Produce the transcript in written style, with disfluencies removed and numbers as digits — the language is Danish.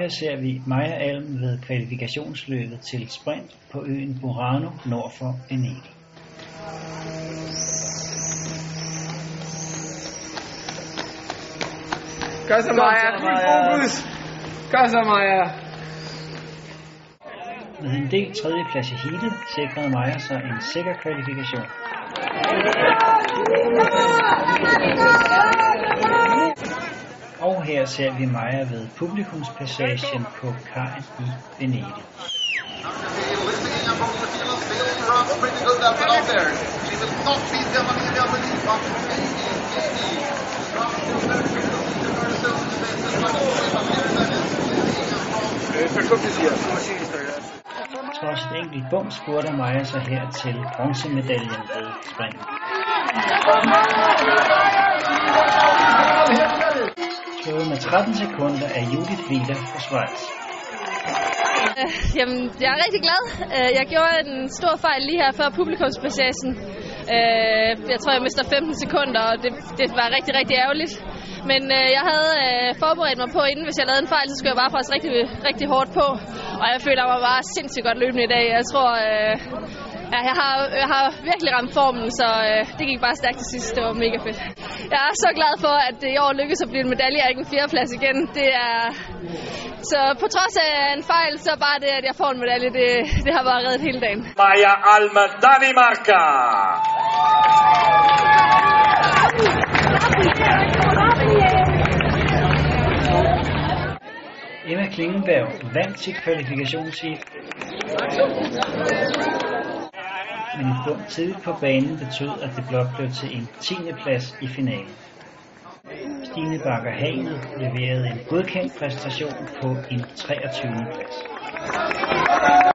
Her ser vi Maja Alm ved kvalifikationsløbet til sprint på øen Burano nord for Venedig. Gør så, Maja. Fuld fokus. Gør så, Maja. Med en del tredjeplads i heatet sikrede Maja sig en sikker kvalifikation. Og her ser vi Maja ved publikumspassagen på kajen i Venedig. Trods et enkelt bump spurgte Maja sig her til bronzemedaljen ved sprinten. Slået med 13 sekunder af Judith Wyder fra Schweiz. Jamen, jeg er rigtig glad. Jeg gjorde en stor fejl lige her før publikumspassagen. Jeg tror, jeg mister 15 sekunder, og det var rigtig, rigtig ærgerligt. Men jeg havde forberedt mig på inden, hvis jeg lavede en fejl, så skulle jeg bare faktisk rigtig, rigtig hårdt på. Og jeg føler mig bare sindssygt godt løbende i dag. Jeg tror, jeg har virkelig ramt formen, så det gik bare stærkt til sidst. Det var mega fedt. Jeg er så glad for, at det i år lykkedes at blive en medalje og ikke en fjerdeplads igen. Det er... Så på trods af en fejl, så bare det, at jeg får en medalje, det har bare reddet hele dagen. Maja Alm, Danimarka! Emma Klingeberg vandt sit kvalifikationsheat, men et bump tidligt på banen betød, at det blot blev til en 10. plads i finalen. Stine Bagger Hagner leverede en godkendt præstation på en 23. plads.